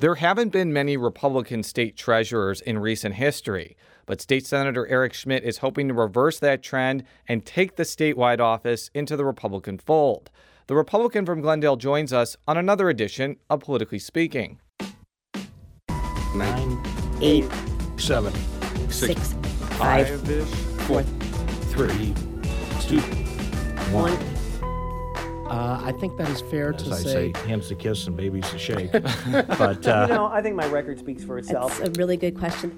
There haven't been many Republican state treasurers in recent history, but State Senator Eric Schmidt is hoping to reverse that trend and take the statewide office into the Republican fold. The Republican from Glendale joins us on another edition of Politically Speaking. 9, 8, 7, 6, 5, 4, 3, 2, 1. I think that is fair to say. As I say, hands to kiss and babies to shake. I think my record speaks for itself. That's a really good question.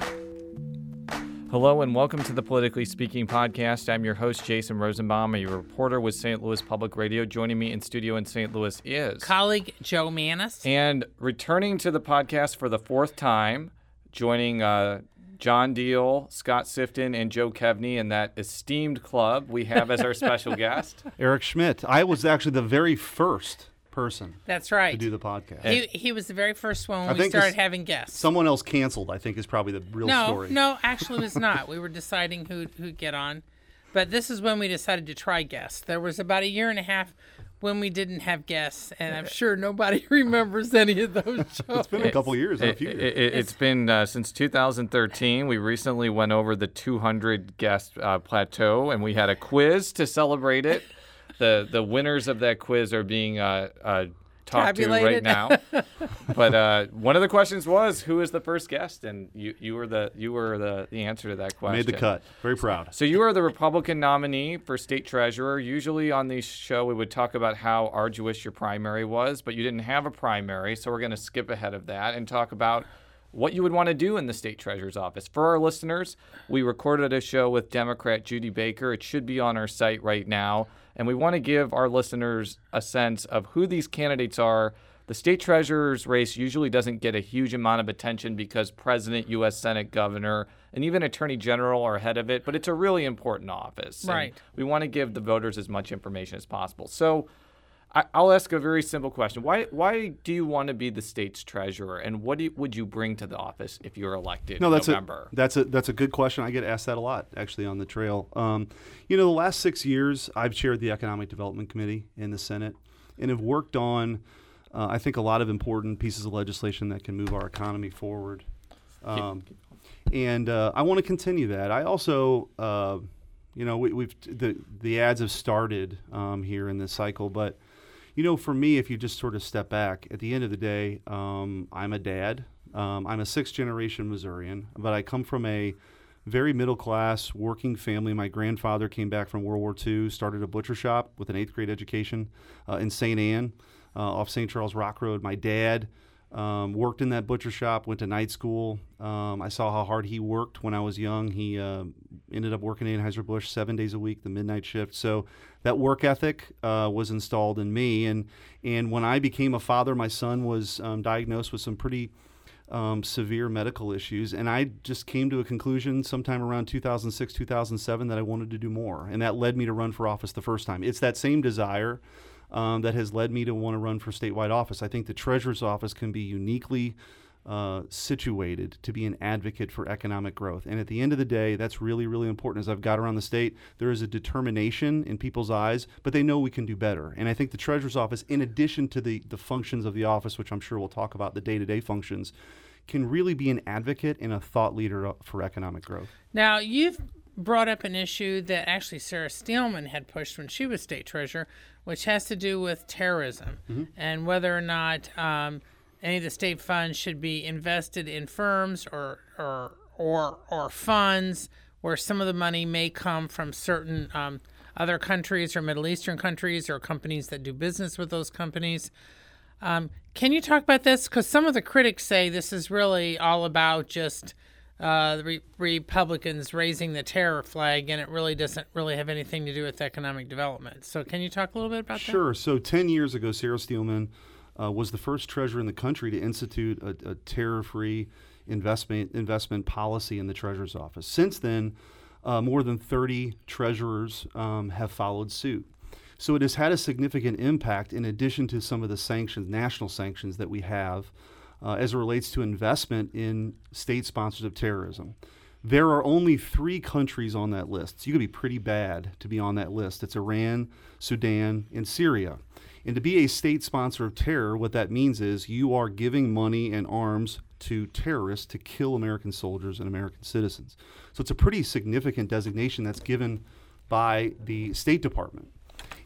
Hello and welcome to the Politically Speaking podcast. I'm your host, Jason Rosenbaum, a reporter with St. Louis Public Radio. Joining me in studio in St. Louis is colleague Joe Manis. And returning to the podcast for the fourth time, joining John Deal, Scott Sifton, and Joe Kevney in that esteemed club we have as our special guest. Eric Schmidt. I was actually the very first person. That's right. To do the podcast. He was the very first one when we started having guests. Someone else canceled, I think, is probably the real story. No, actually it was not. We were deciding who'd get on. But this is when we decided to try guests. There was about a year and a half when we didn't have guests, and I'm sure nobody remembers any of those shows. It's been a couple years, a few years. It's been since 2013. We recently went over the 200-guest plateau, and we had a quiz to celebrate it. The winners of that quiz are being talked tabulated. To right now. But one of the questions was, who is the first guest? And you were the answer to that question. Made the cut. Very proud. So you are the Republican nominee for state treasurer. Usually on this show we would talk about how arduous your primary was, but you didn't have a primary, so we're going to skip ahead of that and talk about what you would want to do in the state treasurer's office. For our listeners, we recorded a show with Democrat Judy Baker. It should be on our site right now. And we want to give our listeners a sense of who these candidates are. The state treasurer's race usually doesn't get a huge amount of attention because president, U.S. Senate, governor, and even attorney general are ahead of it. But it's a really important office. Right. And we want to give the voters as much information as possible. So I'll ask a very simple question. Why do you want to be the state's treasurer, and what would you bring to the office if you were elected in November? That's a good question. I get asked that a lot, actually, on the trail. The last 6 years, I've chaired the Economic Development Committee in the Senate and have worked on, I think, a lot of important pieces of legislation that can move our economy forward. And I want to continue that. I also, the ads have started here in this cycle, but for me, if you just sort of step back, at the end of the day, I'm a dad. I'm a sixth-generation Missourian, but I come from a very middle-class working family. My grandfather came back from World War II, started a butcher shop with an eighth-grade education in St. Anne off St. Charles Rock Road. My dad worked in that butcher shop, went to night school. I saw how hard he worked when I was young. He ended up working at Anheuser-Busch 7 days a week, the midnight shift. So that work ethic was installed in me. And when I became a father, my son was diagnosed with some pretty severe medical issues. And I just came to a conclusion sometime around 2006, 2007 that I wanted to do more. And that led me to run for office the first time. It's that same desire that has led me to want to run for statewide office. I think the treasurer's office can be uniquely situated to be an advocate for economic growth. And at the end of the day, that's really, really important. As I've got around the state, there is a determination in people's eyes, but they know we can do better. And I think the treasurer's office, in addition to the functions of the office, which I'm sure we'll talk about, the day-to-day functions, can really be an advocate and a thought leader for economic growth. Now, you've brought up an issue that actually Sarah Steelman had pushed when she was state treasurer, which has to do with terrorism and whether or not any of the state funds should be invested in firms or funds where some of the money may come from certain other countries or Middle Eastern countries or companies that do business with those companies. Can you talk about this? Because some of the critics say this is really all about just the Republicans raising the terror flag, and it really doesn't really have anything to do with economic development. So can you talk a little bit about that? Sure. So 10 years ago, Sarah Steelman was the first treasurer in the country to institute a terror-free investment policy in the treasurer's office. Since then, more than 30 treasurers have followed suit. So it has had a significant impact in addition to some of the sanctions, national sanctions that we have, as it relates to investment in state sponsors of terrorism. There are only three countries on that list. So you could be pretty bad to be on that list. It's Iran, Sudan, and Syria. And to be a state sponsor of terror, what that means is you are giving money and arms to terrorists to kill American soldiers and American citizens. So it's a pretty significant designation that's given by the State Department.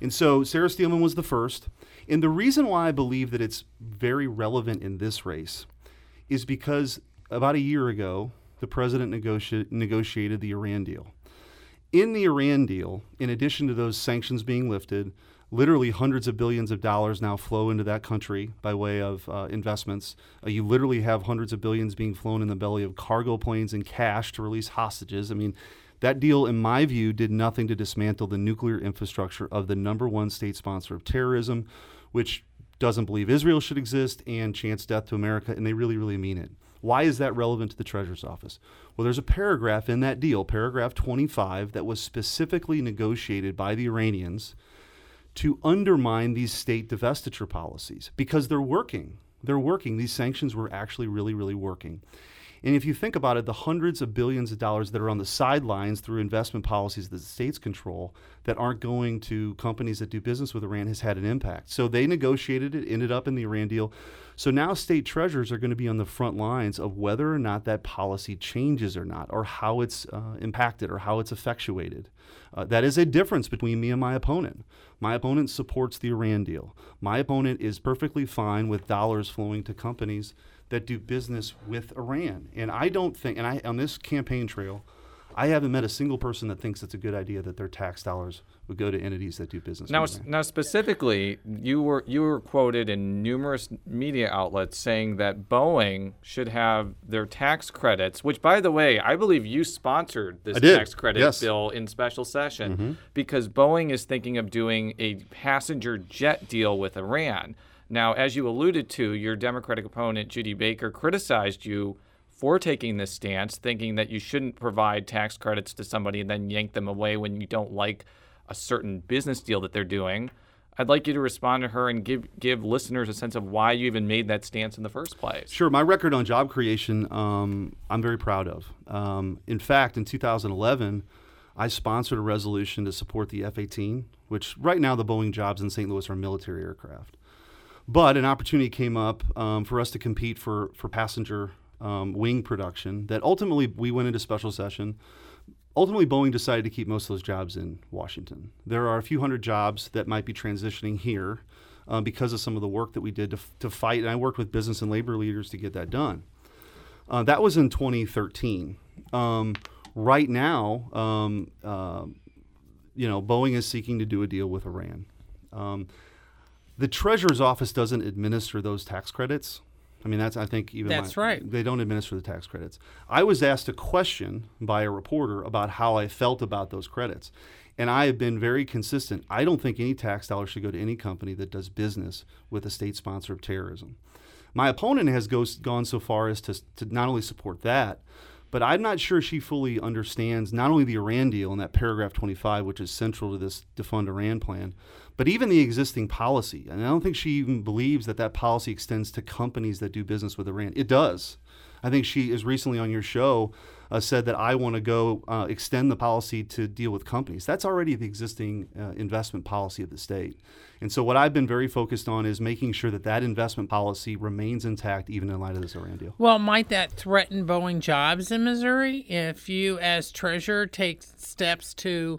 And so Sarah Steelman was the first. And the reason why I believe that it's very relevant in this race is because about a year ago, the president negotiated the Iran deal. In the Iran deal, in addition to those sanctions being lifted, literally hundreds of billions of dollars now flow into that country by way of investments. You literally have hundreds of billions being flown in the belly of cargo planes and cash to release hostages. I mean, that deal, in my view, did nothing to dismantle the nuclear infrastructure of the number one state sponsor of terrorism, which doesn't believe Israel should exist and chants death to America, and they really, really mean it. Why is that relevant to the Treasurer's Office? Well, there's a paragraph in that deal, paragraph 25, that was specifically negotiated by the Iranians to undermine these state divestiture policies because they're working. They're working. These sanctions were actually really, really working. And if you think about it, the hundreds of billions of dollars that are on the sidelines through investment policies that the states control that aren't going to companies that do business with Iran has had an impact. So they negotiated it, ended up in the Iran deal. So now state treasurers are going to be on the front lines of whether or not that policy changes or not, or how it's impacted or how it's effectuated. That is a difference between me and my opponent. My opponent supports the Iran deal. My opponent is perfectly fine with dollars flowing to companies that do business with Iran. And I don't think, and I on this campaign trail, I haven't met a single person that thinks it's a good idea that their tax dollars would go to entities that do business with Iran. Now specifically, you were quoted in numerous media outlets saying that Boeing should have their tax credits, which, by the way, I believe you sponsored this tax credit bill in special session because Boeing is thinking of doing a passenger jet deal with Iran. Now, as you alluded to, your Democratic opponent, Judy Baker, criticized you for taking this stance, thinking that you shouldn't provide tax credits to somebody and then yank them away when you don't like a certain business deal that they're doing. I'd like you to respond to her and give listeners a sense of why you even made that stance in the first place. Sure. My record on job creation, I'm very proud of. In fact, in 2011, I sponsored a resolution to support the F-18, which right now the Boeing jobs in St. Louis are military aircraft. But an opportunity came up for us to compete for passenger wing production that ultimately we went into special session. Ultimately, Boeing decided to keep most of those jobs in Washington. There are a few hundred jobs that might be transitioning here because of some of the work that we did to fight. And I worked with business and labor leaders to get that done. That was in 2013. Right now, Boeing is seeking to do a deal with Iran. The Treasurer's Office doesn't administer those tax credits. I mean, that's right. They don't administer the tax credits. I was asked a question by a reporter about how I felt about those credits. And I have been very consistent. I don't think any tax dollars should go to any company that does business with a state sponsor of terrorism. My opponent has gone so far as to not only support that, but I'm not sure she fully understands not only the Iran deal in that paragraph 25, which is central to this defund Iran plan, but even the existing policy. And I don't think she even believes that that policy extends to companies that do business with Iran. It does. I think she is recently on your show said that I want to go extend the policy to deal with companies. That's already the existing investment policy of the state. And so what I've been very focused on is making sure that that investment policy remains intact even in light of this Iran deal. Well, might that threaten Boeing jobs in Missouri if you as treasurer take steps to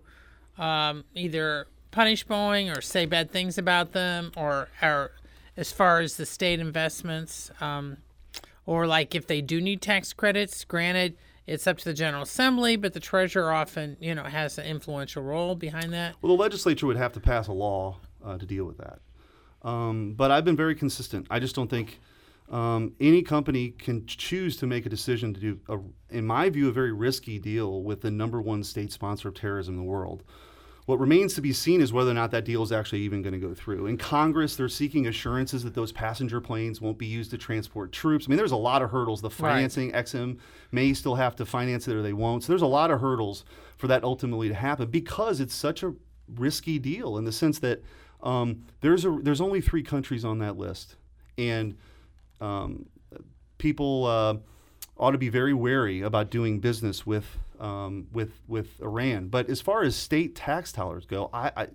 either punish Boeing or say bad things about them or as far as the state investments or like if they do need tax credits? Granted, it's up to the General Assembly, but the treasurer often has an influential role behind that. Well, the legislature would have to pass a law to deal with that. But I've been very consistent. I just don't think any company can choose to make a decision to do, in my view, a very risky deal with the number one state sponsor of terrorism in the world. What remains to be seen is whether or not that deal is actually even going to go through. In Congress, they're seeking assurances that those passenger planes won't be used to transport troops. I mean, there's a lot of hurdles. The financing, right. Ex-Im may still have to finance it or they won't. So there's a lot of hurdles for that ultimately to happen because it's such a risky deal in the sense that there's only three countries on that list, and people ought to be very wary about doing business with Iran. But as far as state tax dollars go, I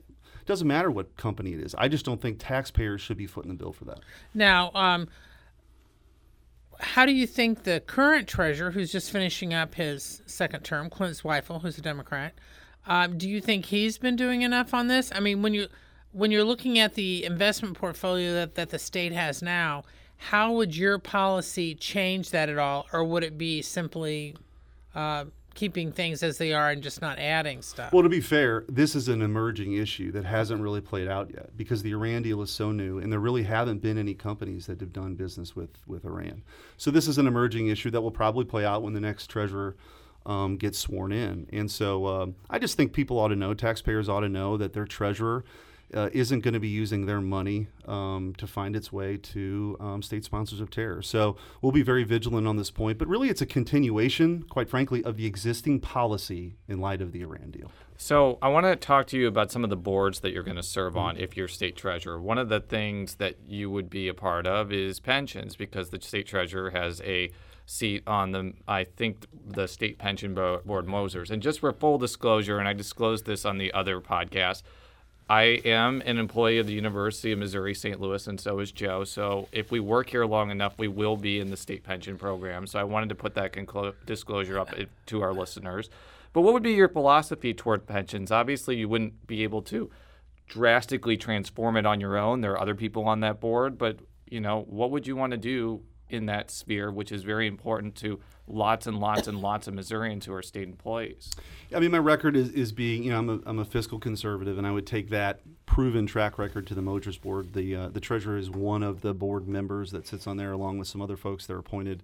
Doesn't matter what company it is. I just don't think taxpayers should be footing the bill for that. Now, how do you think the current treasurer, who's just finishing up his second term, Clint Zweifel, who's a Democrat, do you think he's been doing enough on this? I mean, when you're looking at the investment portfolio that the state has now, how would your policy change that at all, or would it be simply keeping things as they are and just not adding stuff? Well, to be fair, this is an emerging issue that hasn't really played out yet because the Iran deal is so new, and there really haven't been any companies that have done business with Iran. So this is an emerging issue that will probably play out when the next treasurer gets sworn in. And so I just think people ought to know, taxpayers ought to know, that their treasurer isn't going to be using their money to find its way to state sponsors of terror. So we'll be very vigilant on this point. But really, it's a continuation, quite frankly, of the existing policy in light of the Iran deal. So I want to talk to you about some of the boards that you're going to serve on if you're state treasurer. One of the things that you would be a part of is pensions, because the state treasurer has a seat on the, I think, the state pension board, MOSERS. And just for full disclosure, and I disclosed this on the other podcast, I am an employee of the University of Missouri St. Louis, and so is Joe. So if we work here long enough, we will be in the state pension program. So I wanted to put that disclosure up to our listeners. But what would be your philosophy toward pensions? Obviously, you wouldn't be able to drastically transform it on your own. There are other people on that board. But, you know, what would you want to do in that sphere, which is very important to lots and lots and lots of Missourians who are state employees? I mean, my record is being, you know, I'm a fiscal conservative, and I would take that proven track record to the MOSERS board. The treasurer is one of the board members that sits on there, along with some other folks that are appointed,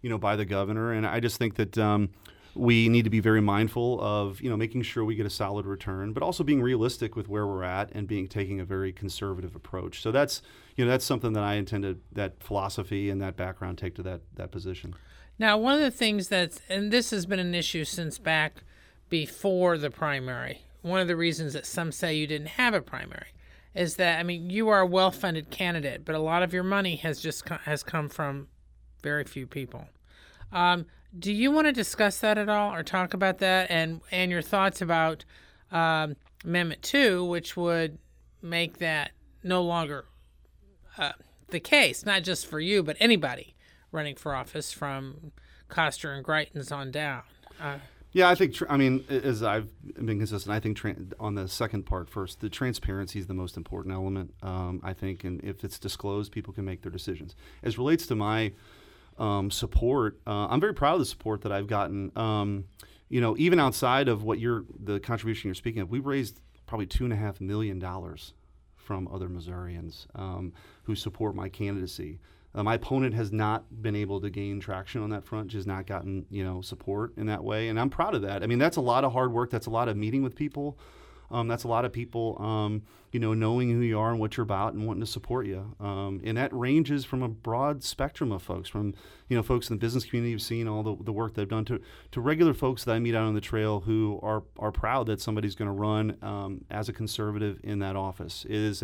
you know, by the governor. And I just think that we need to be very mindful of, you know, making sure we get a solid return, but also being realistic with where we're at and taking a very conservative approach. So that's, you know, that's something that I intended, that philosophy and that background, take to that position. Now, one of the things and this has been an issue since back before the primary, one of the reasons that some say you didn't have a primary is that, I mean, you are a well-funded candidate, but a lot of your money has come from very few people. Do you want to discuss that at all, or talk about that, and your thoughts about Amendment 2, which would make that no longer the case, not just for you, but anybody running for office from Coster and Greitens on down? Yeah, I think, I mean, as I've been consistent, I think on the second part first, the transparency is the most important element, I think, and if it's disclosed, people can make their decisions. As relates to my support, I'm very proud of the support that I've gotten. You know, even outside of the contribution you're speaking of, we've raised probably $2.5 million from other Missourians who support my candidacy. My opponent has not been able to gain traction on that front, just not gotten, you know, support in that way. And I'm proud of that. I mean, that's a lot of hard work. That's a lot of meeting with people. That's a lot of people, you know, knowing who you are and what you're about and wanting to support you. And that ranges from a broad spectrum of folks, from, you know, folks in the business community who've seen all the work they've done to regular folks that I meet out on the trail who are proud that somebody's going to run as a conservative in that office. It's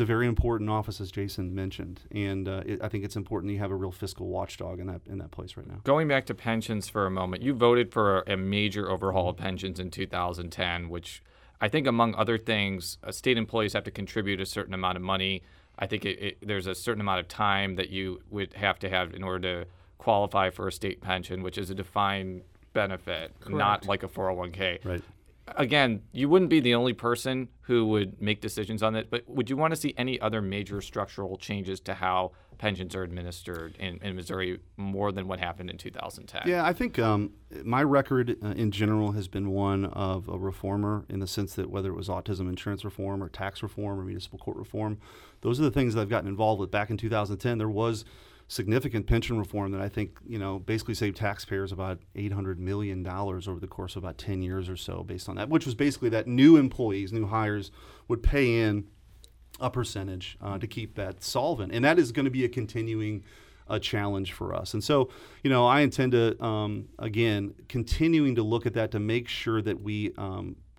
a very important office, as Jason mentioned, and I think it's important you have a real fiscal watchdog in that place right now. Going back to pensions for a moment, you voted for a major overhaul of pensions in 2010, which I think, among other things, state employees have to contribute a certain amount of money. I think there's a certain amount of time that you would have to have in order to qualify for a state pension, which is a defined benefit, correct, not like a 401k. Right. Again, you wouldn't be the only person who would make decisions on it, but would you want to see any other major structural changes to how pensions are administered in Missouri more than what happened in 2010? Yeah, I think my record in general has been one of a reformer, in the sense that whether it was autism insurance reform or tax reform or municipal court reform, those are the things that I've gotten involved with. Back in 2010, there was significant pension reform that I think, you know, basically saved taxpayers about $800 million over the course of about 10 years or so based on that, which was basically that new employees, new hires, would pay in a percentage to keep that solvent. And that is going to be a continuing challenge for us. And so, you know, I intend to, again, continuing to look at that to make sure that we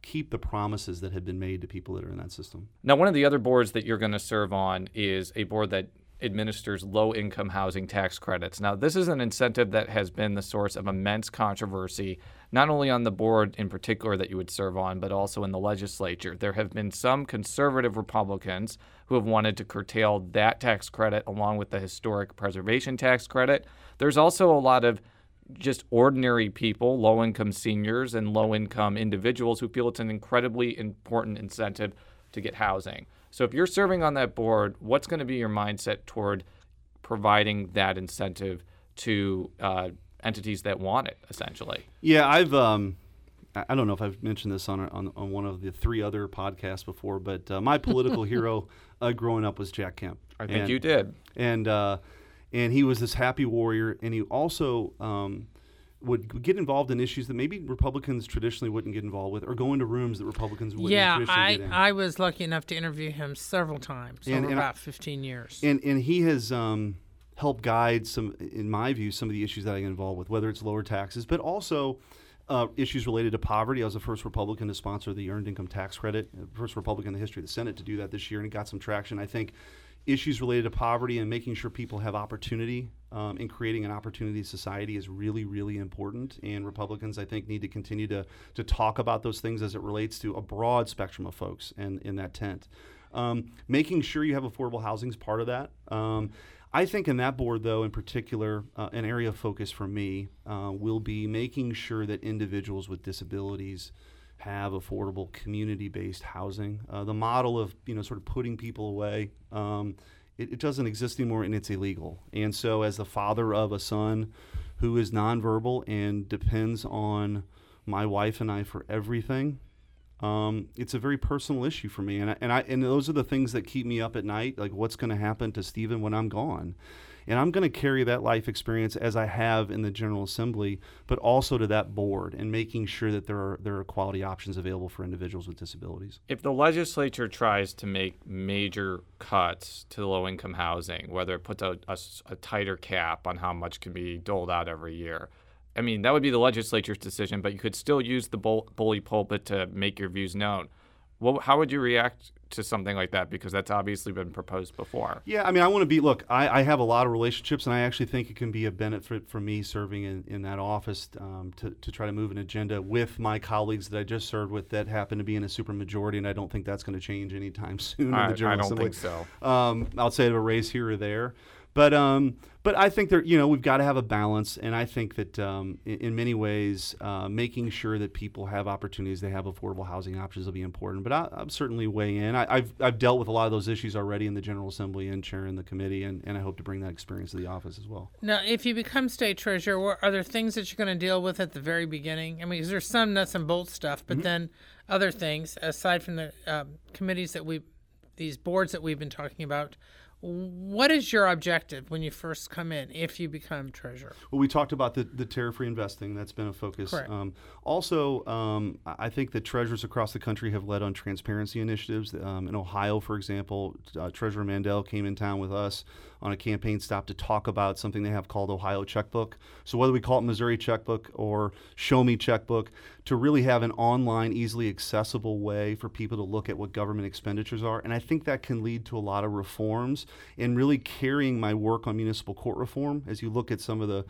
keep the promises that have been made to people that are in that system. Now, one of the other boards that you're going to serve on is a board that administers low-income housing tax credits. Now, this is an incentive that has been the source of immense controversy, not only on the board in particular that you would serve on, but also in the legislature. There have been some conservative Republicans who have wanted to curtail that tax credit along with the historic preservation tax credit. There's also a lot of just ordinary people, low-income seniors and low-income individuals who feel it's an incredibly important incentive to get housing. So if you're serving on that board, what's going to be your mindset toward providing that incentive to entities that want it, essentially? Yeah, I've I don't know if I've mentioned this on one of the three other podcasts before, but my political hero growing up was Jack Kemp. I think you did. And he was this happy warrior, and he also would get involved in issues that maybe Republicans traditionally wouldn't get involved with, or go into rooms that Republicans wouldn't traditionally get in. Yeah, I was lucky enough to interview him several times over about 15 years. And he has helped guide some, in my view, some of the issues that I get involved with, whether it's lower taxes, but also issues related to poverty. I was the first Republican to sponsor the Earned Income Tax Credit, first Republican in the history of the Senate to do that this year, and it got some traction, I think. Issues related to poverty and making sure people have opportunity and creating an opportunity society is really, really important. And Republicans, I think, need to continue to talk about those things as it relates to a broad spectrum of folks in that tent. Making sure you have affordable housing is part of that. I think in that board, though, in particular, an area of focus for me will be making sure that individuals with disabilities have affordable community-based housing. The model of sort of putting people away, it doesn't exist anymore, and it's illegal. And so as the father of a son who is nonverbal and depends on my wife and I for everything, it's a very personal issue for me. And those are the things that keep me up at night, like what's going to happen to Stephen when I'm gone. And I'm going to carry that life experience as I have in the General Assembly, but also to that board and making sure that there are quality options available for individuals with disabilities. If the legislature tries to make major cuts to low-income housing, whether it puts a tighter cap on how much can be doled out every year, I mean, that would be the legislature's decision, but you could still use the bully pulpit to make your views known. Well, how would you react to something like that? Because that's obviously been proposed before. Yeah, I mean, I have a lot of relationships, and I actually think it can be a benefit for me serving in that office to try to move an agenda with my colleagues that I just served with that happen to be in a supermajority, and I don't think that's going to change anytime soon. I don't think so. Outside of a race here or there. But I think that we've got to have a balance, and I think that in many ways, making sure that people have opportunities, they have affordable housing options, will be important. But I'll certainly weigh in. I've dealt with a lot of those issues already in the General Assembly and chairing the committee, and I hope to bring that experience to the office as well. Now, if you become state treasurer, are there things that you're going to deal with at the very beginning? I mean, is there some nuts and bolts stuff, but then other things aside from the committees that these boards that we've been talking about? What is your objective when you first come in, if you become treasurer? Well, we talked about the tariff-free investing. That's been a focus. Also, I think that treasurers across the country have led on transparency initiatives. In Ohio, for example, Treasurer Mandel came in town with us on a campaign stop to talk about something they have called Ohio Checkbook. So whether we call it Missouri Checkbook or Show Me Checkbook, to really have an online, easily accessible way for people to look at what government expenditures are. And I think that can lead to a lot of reforms. And really carrying my work on municipal court reform as you look at some of the,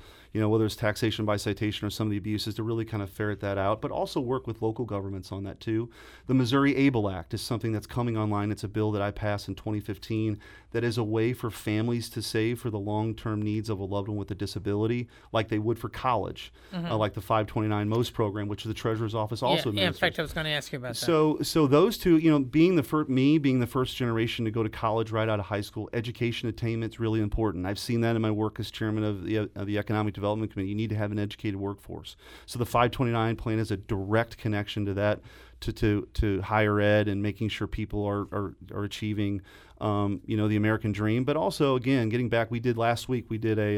whether it's taxation by citation or some of the abuses, to really kind of ferret that out, but also work with local governments on that too. The Missouri ABLE Act is something that's coming online. It's a bill that I passed in 2015 that is a way for families to save for the long-term needs of a loved one with a disability, like they would for college, like the 529 MOST program, which the Treasurer's Office also administers. Yeah, in fact, I was going to ask you about that. So those two, being the first generation to go to college right out of high school, education attainment is really important. I've seen that in my work as chairman of the Economic Development Committee. You need to have an educated workforce. So the 529 plan is a direct connection to that, to higher ed and making sure people are achieving, the American dream. But also, again, getting back, last week we did a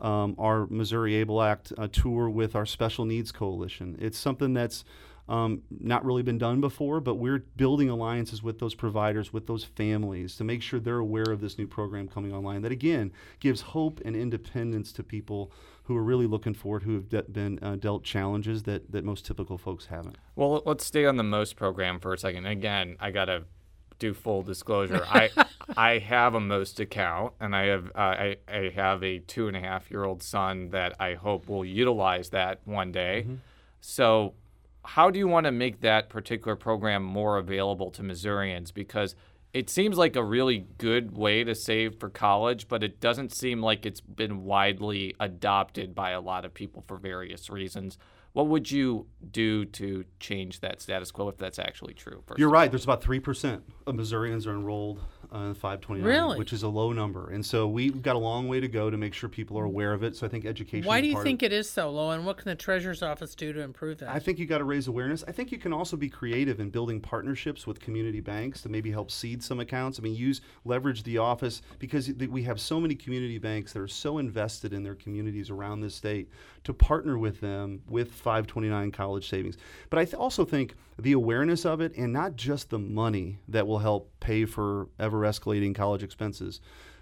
our Missouri ABLE Act tour with our Special Needs Coalition. It's something that's not really been done before, but we're building alliances with those providers, with those families, to make sure they're aware of this new program coming online that, again, gives hope and independence to people who are really looking forward, who have been dealt challenges that most typical folks haven't. Well, let's stay on the MOST program for a second. Again, I got to do full disclosure. I have a MOST account, and I have I have a 2.5-year-old son that I hope will utilize that one day. Mm-hmm. So how do you want to make that particular program more available to Missourians? Because it seems like a really good way to save for college, but it doesn't seem like it's been widely adopted by a lot of people for various reasons. What would you do to change that status quo if that's actually true? You're right. There's about 3% of Missourians are enrolled in 529, really? Which is a low number. And so we've got a long way to go to make sure people are aware of it. So I think education. Why do you think it is so low, and what can the Treasurer's Office do to improve that? I think you got to raise awareness. I think you can also be creative in building partnerships with community banks to maybe help seed some accounts. I mean, leverage the office, because we have so many community banks that are so invested in their communities around this state, to partner with them with 529 college savings. But I also think the awareness of it, and not just the money that will help pay for ever escalating college expenses,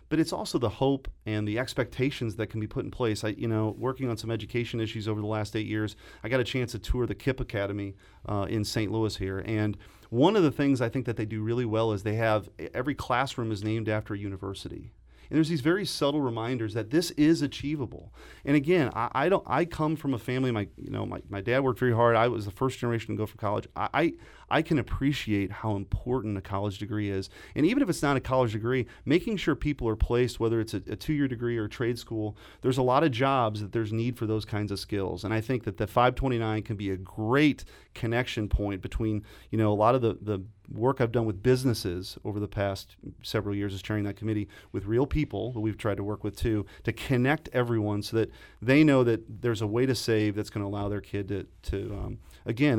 but it's also the hope and the expectations that can be put in place. Working on some education issues over the last 8 years, I got a chance to tour the KIPP Academy in St. Louis here. And one of the things I think that they do really well is they have every classroom is named after a university. And there's these very subtle reminders that this is achievable. And again, I come from a family. My dad worked very hard. I was the first generation to go for college. I can appreciate how important a college degree is. And even if it's not a college degree, making sure people are placed, whether it's a 2-year degree or a trade school, there's a lot of jobs that there's need for those kinds of skills. And I think that the 529 can be a great connection point between, a lot of the work I've done with businesses over the past several years as chairing that committee, with real people that we've tried to work with too, to connect everyone so that they know that there's a way to save that's going to allow their kid to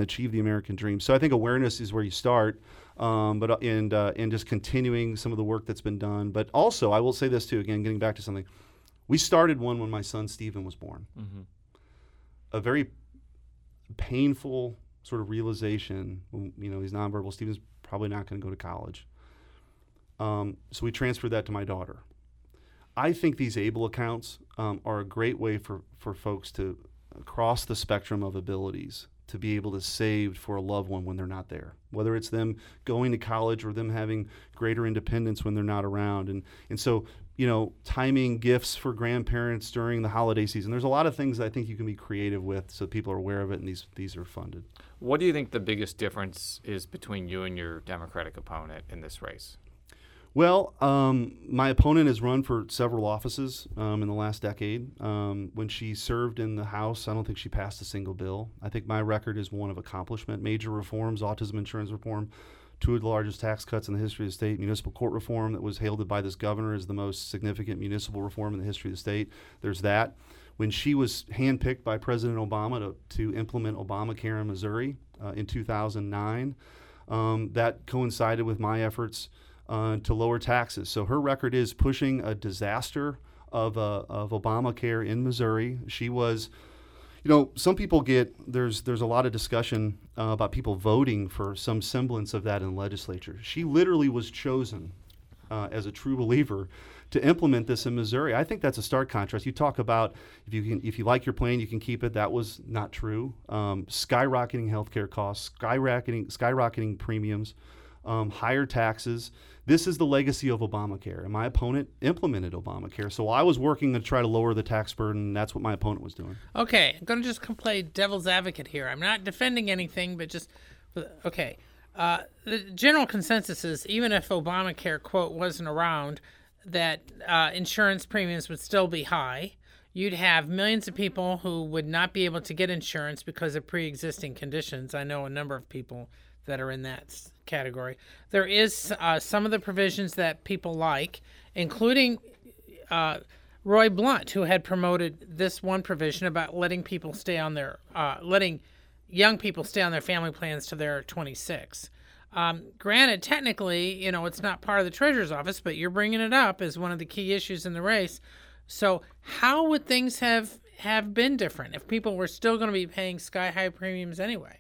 achieve the American dream. So I think awareness is where you start, and just continuing some of the work that's been done. But also, I will say this too, again, getting back to something. We started one when my son Stephen was born. Mm-hmm. A very painful sort of realization, he's nonverbal. Stephen's probably not going to go to college. So we transferred that to my daughter. I think these ABLE accounts are a great way for folks to cross the spectrum of abilities to be able to save for a loved one when they're not there, whether it's them going to college or them having greater independence when they're not around. And so, timing gifts for grandparents during the holiday season. There's a lot of things I think you can be creative with so people are aware of it, and these are funded. What do you think the biggest difference is between you and your Democratic opponent in this race? Well, my opponent has run for several offices in the last decade. When she served in the House, I don't think she passed a single bill. I think my record is one of accomplishment. Major reforms, autism insurance reform, 2 of the largest tax cuts in the history of the state, municipal court reform that was hailed by this governor as the most significant municipal reform in the history of the state. There's that. When she was handpicked by President Obama to implement Obamacare in Missouri in 2009, that coincided with my efforts to lower taxes. So her record is pushing a disaster of Obamacare in Missouri. She was, some people there's a lot of discussion about people voting for some semblance of that in legislature. She literally was chosen as a true believer to implement this in Missouri. I think that's a stark contrast. You talk about if you like your plan, you can keep it. That was not true. Skyrocketing healthcare costs, skyrocketing premiums, higher taxes. This is the legacy of Obamacare, and my opponent implemented Obamacare. So I was working to try to lower the tax burden, and that's what my opponent was doing. Okay, I'm going to just play devil's advocate here. I'm not defending anything, but just, okay. The general consensus is, even if Obamacare, quote, wasn't around, that insurance premiums would still be high. You'd have millions of people who would not be able to get insurance because of pre-existing conditions. I know a number of people that are in that category. There is some of the provisions that people like, including Roy Blunt, who had promoted this one provision about letting young people stay on their family plans till they're 26. Granted, technically, it's not part of the Treasurer's Office, but you're bringing it up as one of the key issues in the race. So how would things have been different if people were still going to be paying sky-high premiums anyway?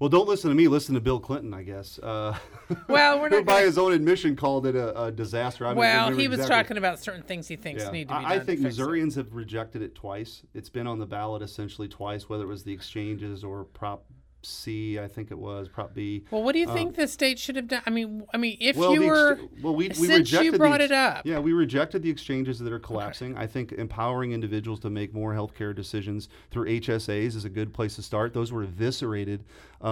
Well, don't listen to me. Listen to Bill Clinton, I guess. Well, we're not. Who, by his own admission, called it a disaster. He was talking about certain things he thinks need to be done. I think Missourians have rejected it twice. It's been on the ballot essentially twice, whether it was the exchanges or Prop C, I think it was, Prop B. Well, what do you think the state should have done? I mean, if well, you were, well, we since you brought it up. Yeah, we rejected the exchanges that are collapsing. Okay. I think empowering individuals to make more healthcare decisions through HSAs is a good place to start. Those were eviscerated by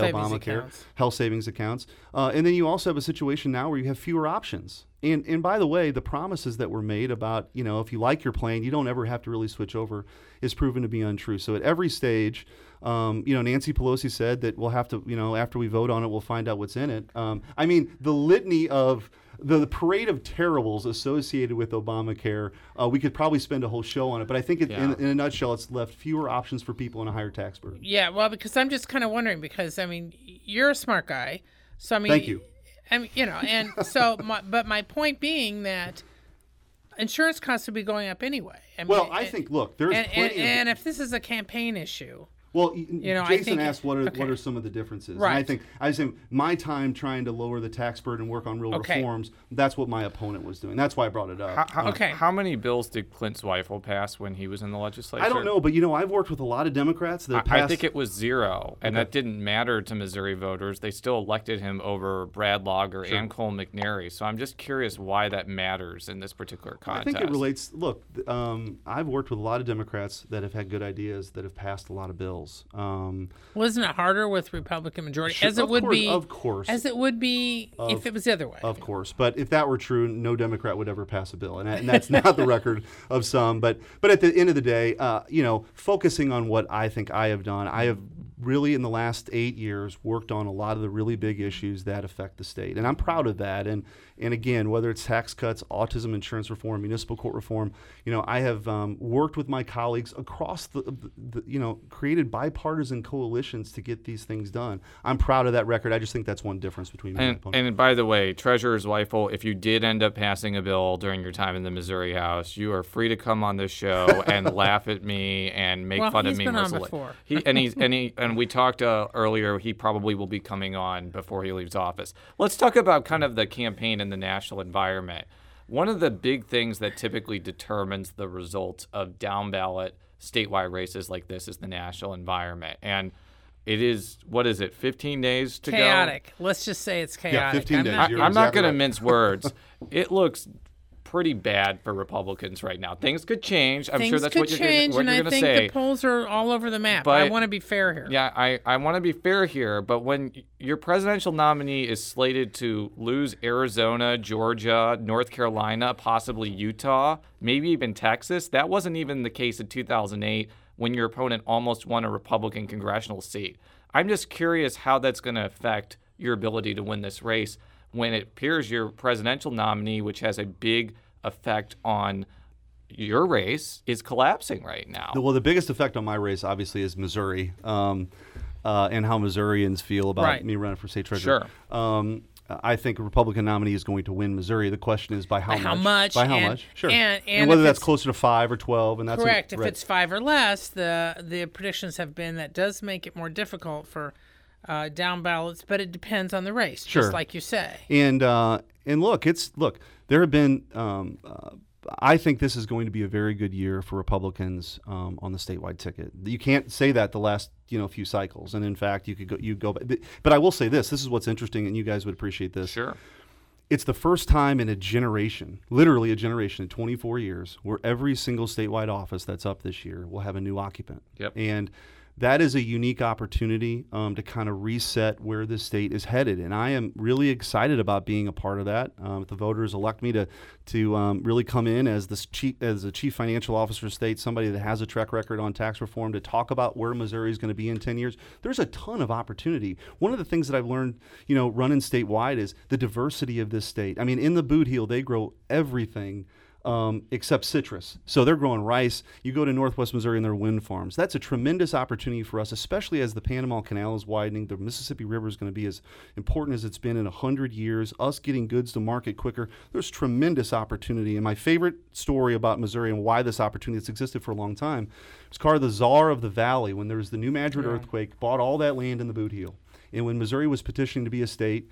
Obamacare. Health savings accounts. And then you also have a situation now where you have fewer options. And by the way, the promises that were made about, you know, if you like your plan, you don't ever have to really switch over, is proven to be untrue. So at every stage, you know, Nancy Pelosi said that we'll have to, you know, after we vote on it, we'll find out what's in it. I mean, the litany of the parade of terribles associated with Obamacare, we could probably spend a whole show on it. But I think in a nutshell, it's left fewer options for people and a higher tax burden. Yeah, well, because I'm just kind of wondering, because, I mean, you're a smart guy. So, I mean, thank you. I mean, you know, and so, but my point being that insurance costs would be going up anyway. I mean, well, I think, look, there's plenty of... And if this is a campaign issue... Well, you know, Jason asked what are some of the differences. Right. And I think my time trying to lower the tax burden and work on real reforms, that's what my opponent was doing. That's why I brought it up. How many bills did Clint Zweifel pass when he was in the legislature? I don't know, but, you know, I've worked with a lot of Democrats that passed... I think it was 0, and that didn't matter to Missouri voters. They still elected him over Brad Lager and Cole McNary, so I'm just curious why that matters in this particular contest. I think it relates... Look, I've worked with a lot of Democrats that have had good ideas that have passed a lot of bills. Wasn't it harder with Republican majority as it would be if it was the other way? Of course, but if that were true, no Democrat would ever pass a bill, and that's not the record of some. But at the end of the day, you know, focusing on what I think I have done, I have really in the last 8 years worked on a lot of the really big issues that affect the state, and I'm proud of that. And again, whether it's tax cuts, autism insurance reform, municipal court reform, you know, I have worked with my colleagues across the you know, created bipartisan coalitions to get these things done. I'm proud of that record. I just think that's one difference between me and my opponent. And by the way, Treasurer Zweifel, if you did end up passing a bill during your time in the Missouri House, you are free to come on this show and laugh at me and make fun of me. Well, he's been on before. And we talked earlier, he probably will be coming on before he leaves office. Let's talk about kind of the campaign and the national environment. One of the big things that typically determines the results of down-ballot statewide races like this is the national environment. And it is, 15 days to chaotic. Go? Chaotic. Let's just say it's chaotic. Yeah, 15 days. I'm not going to mince words. It looks pretty bad for Republicans right now. Things could change. I'm sure that's what you're going to say. Things could change, and I think the polls are all over the map. But I want to be fair here. Yeah, I want to be fair here, but when your presidential nominee is slated to lose Arizona, Georgia, North Carolina, possibly Utah, maybe even Texas, that wasn't even the case in 2008 when your opponent almost won a Republican congressional seat. I'm just curious how that's going to affect your ability to win this race when it appears your presidential nominee, which has a big effect on your race, is collapsing right now. Well, the biggest effect on my race, obviously, is Missouri and how Missourians feel about me running for state treasurer. Sure. I think a Republican nominee is going to win Missouri. The question is by how much? By how much? Sure. And whether that's closer to 5 or 12, and that's correct. If it's 5 or less, the predictions have been that does make it more difficult for down ballots, but it depends on the race, just like you say. And look, there have been. I think this is going to be a very good year for Republicans on the statewide ticket. You can't say that the last few cycles. And in fact, you go. But I will say this: this is what's interesting, and you guys would appreciate this. Sure. It's the first time in a generation, literally a generation in 24 years, where every single statewide office that's up this year will have a new occupant. Yep. And that is a unique opportunity to kind of reset where the state is headed. And I am really excited about being a part of that. If the voters elect me to really come in as the chief financial officer of state, somebody that has a track record on tax reform, to talk about where Missouri is going to be in 10 years, there's a ton of opportunity. One of the things that I've learned, running statewide, is the diversity of this state. I mean, in the boot heel, they grow everything except citrus. So they're growing rice. You go to Northwest Missouri and their wind farms. That's a tremendous opportunity for us, especially as the Panama Canal is widening. The Mississippi River is going to be as important as it's been in 100 years. Us getting goods to market quicker. There's tremendous opportunity. And my favorite story about Missouri and why this opportunity has existed for a long time is the czar of the valley, when there was the New Madrid earthquake, bought all that land in the boot heel. And when Missouri was petitioning to be a state,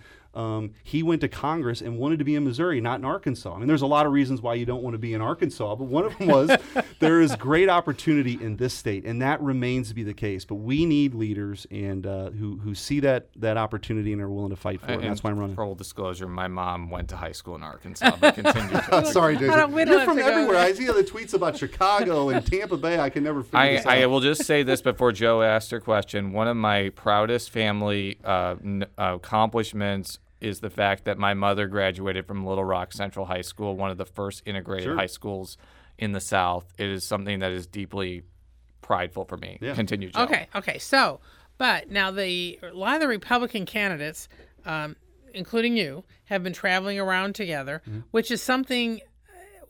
He went to Congress and wanted to be in Missouri, not in Arkansas. I mean, there's a lot of reasons why you don't want to be in Arkansas, but one of them was there is great opportunity in this state, and that remains to be the case. But we need leaders and who see that opportunity and are willing to fight for it. And that's why I'm running. For full disclosure, my mom went to high school in Arkansas, but continued. Sorry, David. You're from everywhere. I see the tweets about Chicago and Tampa Bay. I can never figure this out. I will just say this before Joe asked her question. One of my proudest family accomplishments is the fact that my mother graduated from Little Rock Central High School, one of the first integrated high schools in the South. It is something that is deeply prideful for me. Yeah. Continue, Joe. Okay. So, but now a lot of the Republican candidates, including you, have been traveling around together, mm-hmm. which is something,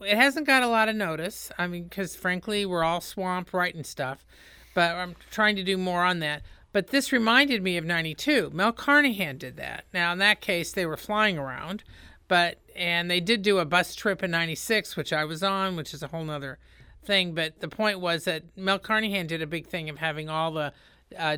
it hasn't got a lot of notice. I mean, because frankly, we're all swamped writing stuff, but I'm trying to do more on that. But this reminded me of 92. Mel Carnahan did that. Now, in that case, they were flying around, and they did do a bus trip in 96, which I was on, which is a whole nother thing. But the point was that Mel Carnahan did a big thing of having all the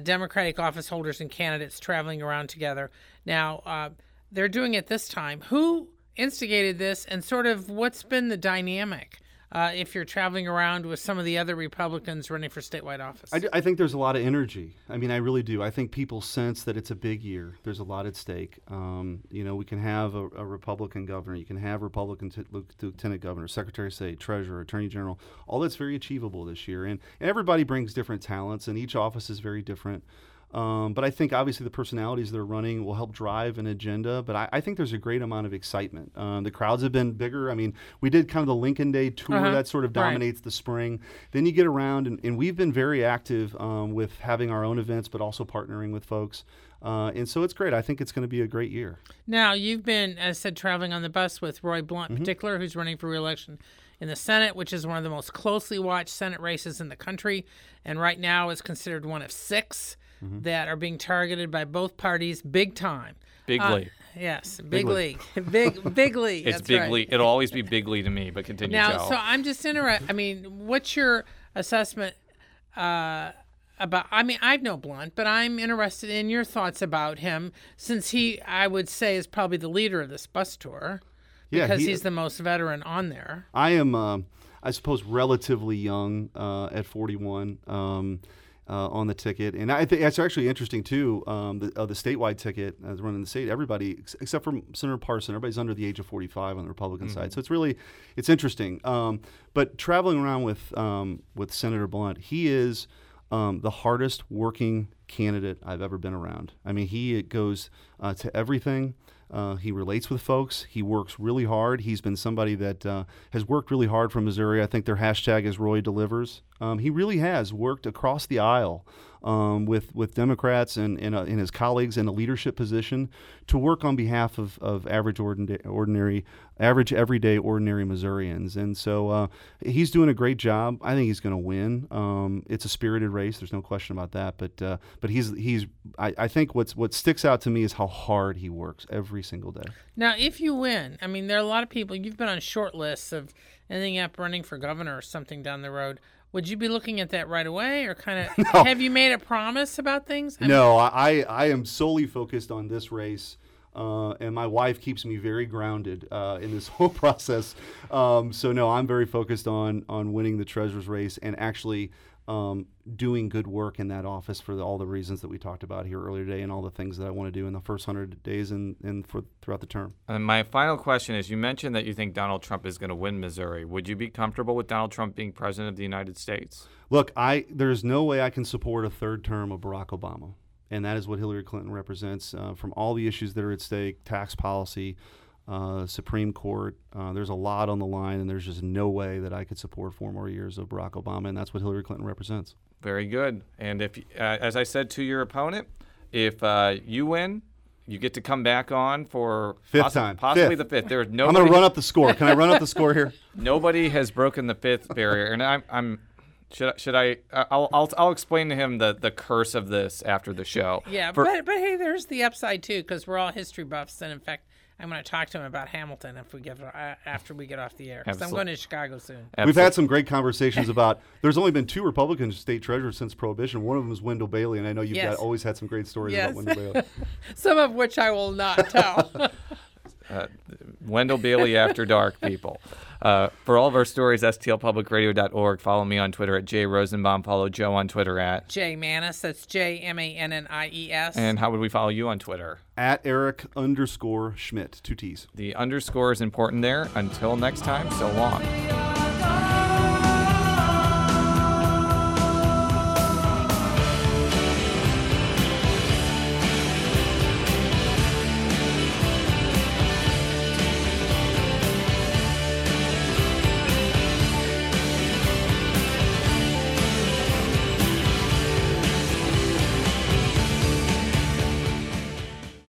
Democratic office holders and candidates traveling around together. Now, they're doing it this time. Who instigated this, and sort of what's been the dynamic? If you're traveling around with some of the other Republicans running for statewide office? I think there's a lot of energy. I mean, I really do. I think people sense that it's a big year. There's a lot at stake. We can have a Republican governor. You can have Republican lieutenant governor, secretary of state, treasurer, attorney general. All that's very achievable this year. And everybody brings different talents, and each office is very different. But I think obviously the personalities that are running will help drive an agenda. But I think there's a great amount of excitement. The crowds have been bigger. I mean, we did kind of the Lincoln Day tour that sort of dominates the spring. Then you get around, and we've been very active with having our own events, but also partnering with folks. And so it's great. I think it's going to be a great year. Now, you've been, as I said, traveling on the bus with Roy Blunt in particular, who's running for re-election in the Senate, which is one of the most closely watched Senate races in the country. And right now is considered one of six that are being targeted by both parties big time. Big league. Yes, big league. big league. It's big league. It'll always be big league to me, but continue. Now, so I'm just interested. I mean, what's your assessment about, I mean, I know Blunt, but I'm interested in your thoughts about him since he, I would say, is probably the leader of this bus tour because he's the most veteran on there. I am, I suppose, relatively young at 41. On the ticket, and I think that's actually interesting too. The statewide ticket running the state, everybody except for Senator Parson, everybody's under the age of 45 on the Republican side. So it's interesting. But traveling around with Senator Blunt, he is the hardest working candidate I've ever been around. I mean, he goes to everything. He relates with folks. He works really hard. He's been somebody that has worked really hard for Missouri. I think their hashtag is Roy Delivers. He really has worked across the aisle with Democrats and his colleagues in a leadership position to work on behalf of average, everyday, ordinary Missourians. And so he's doing a great job. I think he's going to win. It's a spirited race. There's no question about that. But I think what sticks out to me is how hard he works every single day. Now, if you win, I mean, there are a lot of people. You've been on short lists of ending up running for governor or something down the road. Would you be looking at that right away, or kind of have you made a promise about things? I am solely focused on this race, and my wife keeps me very grounded in this whole process. I'm very focused on winning the treasurer's race and actually doing good work in that office for all the reasons that we talked about here earlier today, and all the things that I want to do in the first 100 days and throughout the term. And my final question is, you mentioned that you think Donald Trump is going to win Missouri. Would you be comfortable with Donald Trump being president of the United States? Look, there's no way I can support a third term of Barack Obama, and that is what Hillary Clinton represents from all the issues that are at stake, tax policy, Supreme Court. There's a lot on the line, and there's just no way that I could support 4 more years of Barack Obama, and that's what Hillary Clinton represents. Very good. And if, as I said to your opponent, if you win, you get to come back on for possibly the fifth. There's no. I'm going to run up the score. Can I run up the score here? Nobody has broken the fifth barrier, and I'm Should I? I'll explain to him the curse of this after the show. Yeah, but hey, there's the upside too, because we're all history buffs, and in fact. I'm going to talk to him about Hamilton if we get after we get off the air. Because I'm going to Chicago soon. Absolutely. We've had some great conversations about. There's only been 2 Republican state treasurers since Prohibition. One of them is Wendell Bailey, and I know you've always had some great stories about Wendell Bailey. Some of which I will not tell. Wendell Bailey After Dark, people. For all of our stories, stlpublicradio.org. Follow me on Twitter at Jay Rosenbaum. Follow Joe on Twitter at Jay Manis. That's J-M-A-N-N-I-E-S. And how would we follow you on Twitter? At Eric_Schmidt. 2 T's. The underscore is important there. Until next time, so long.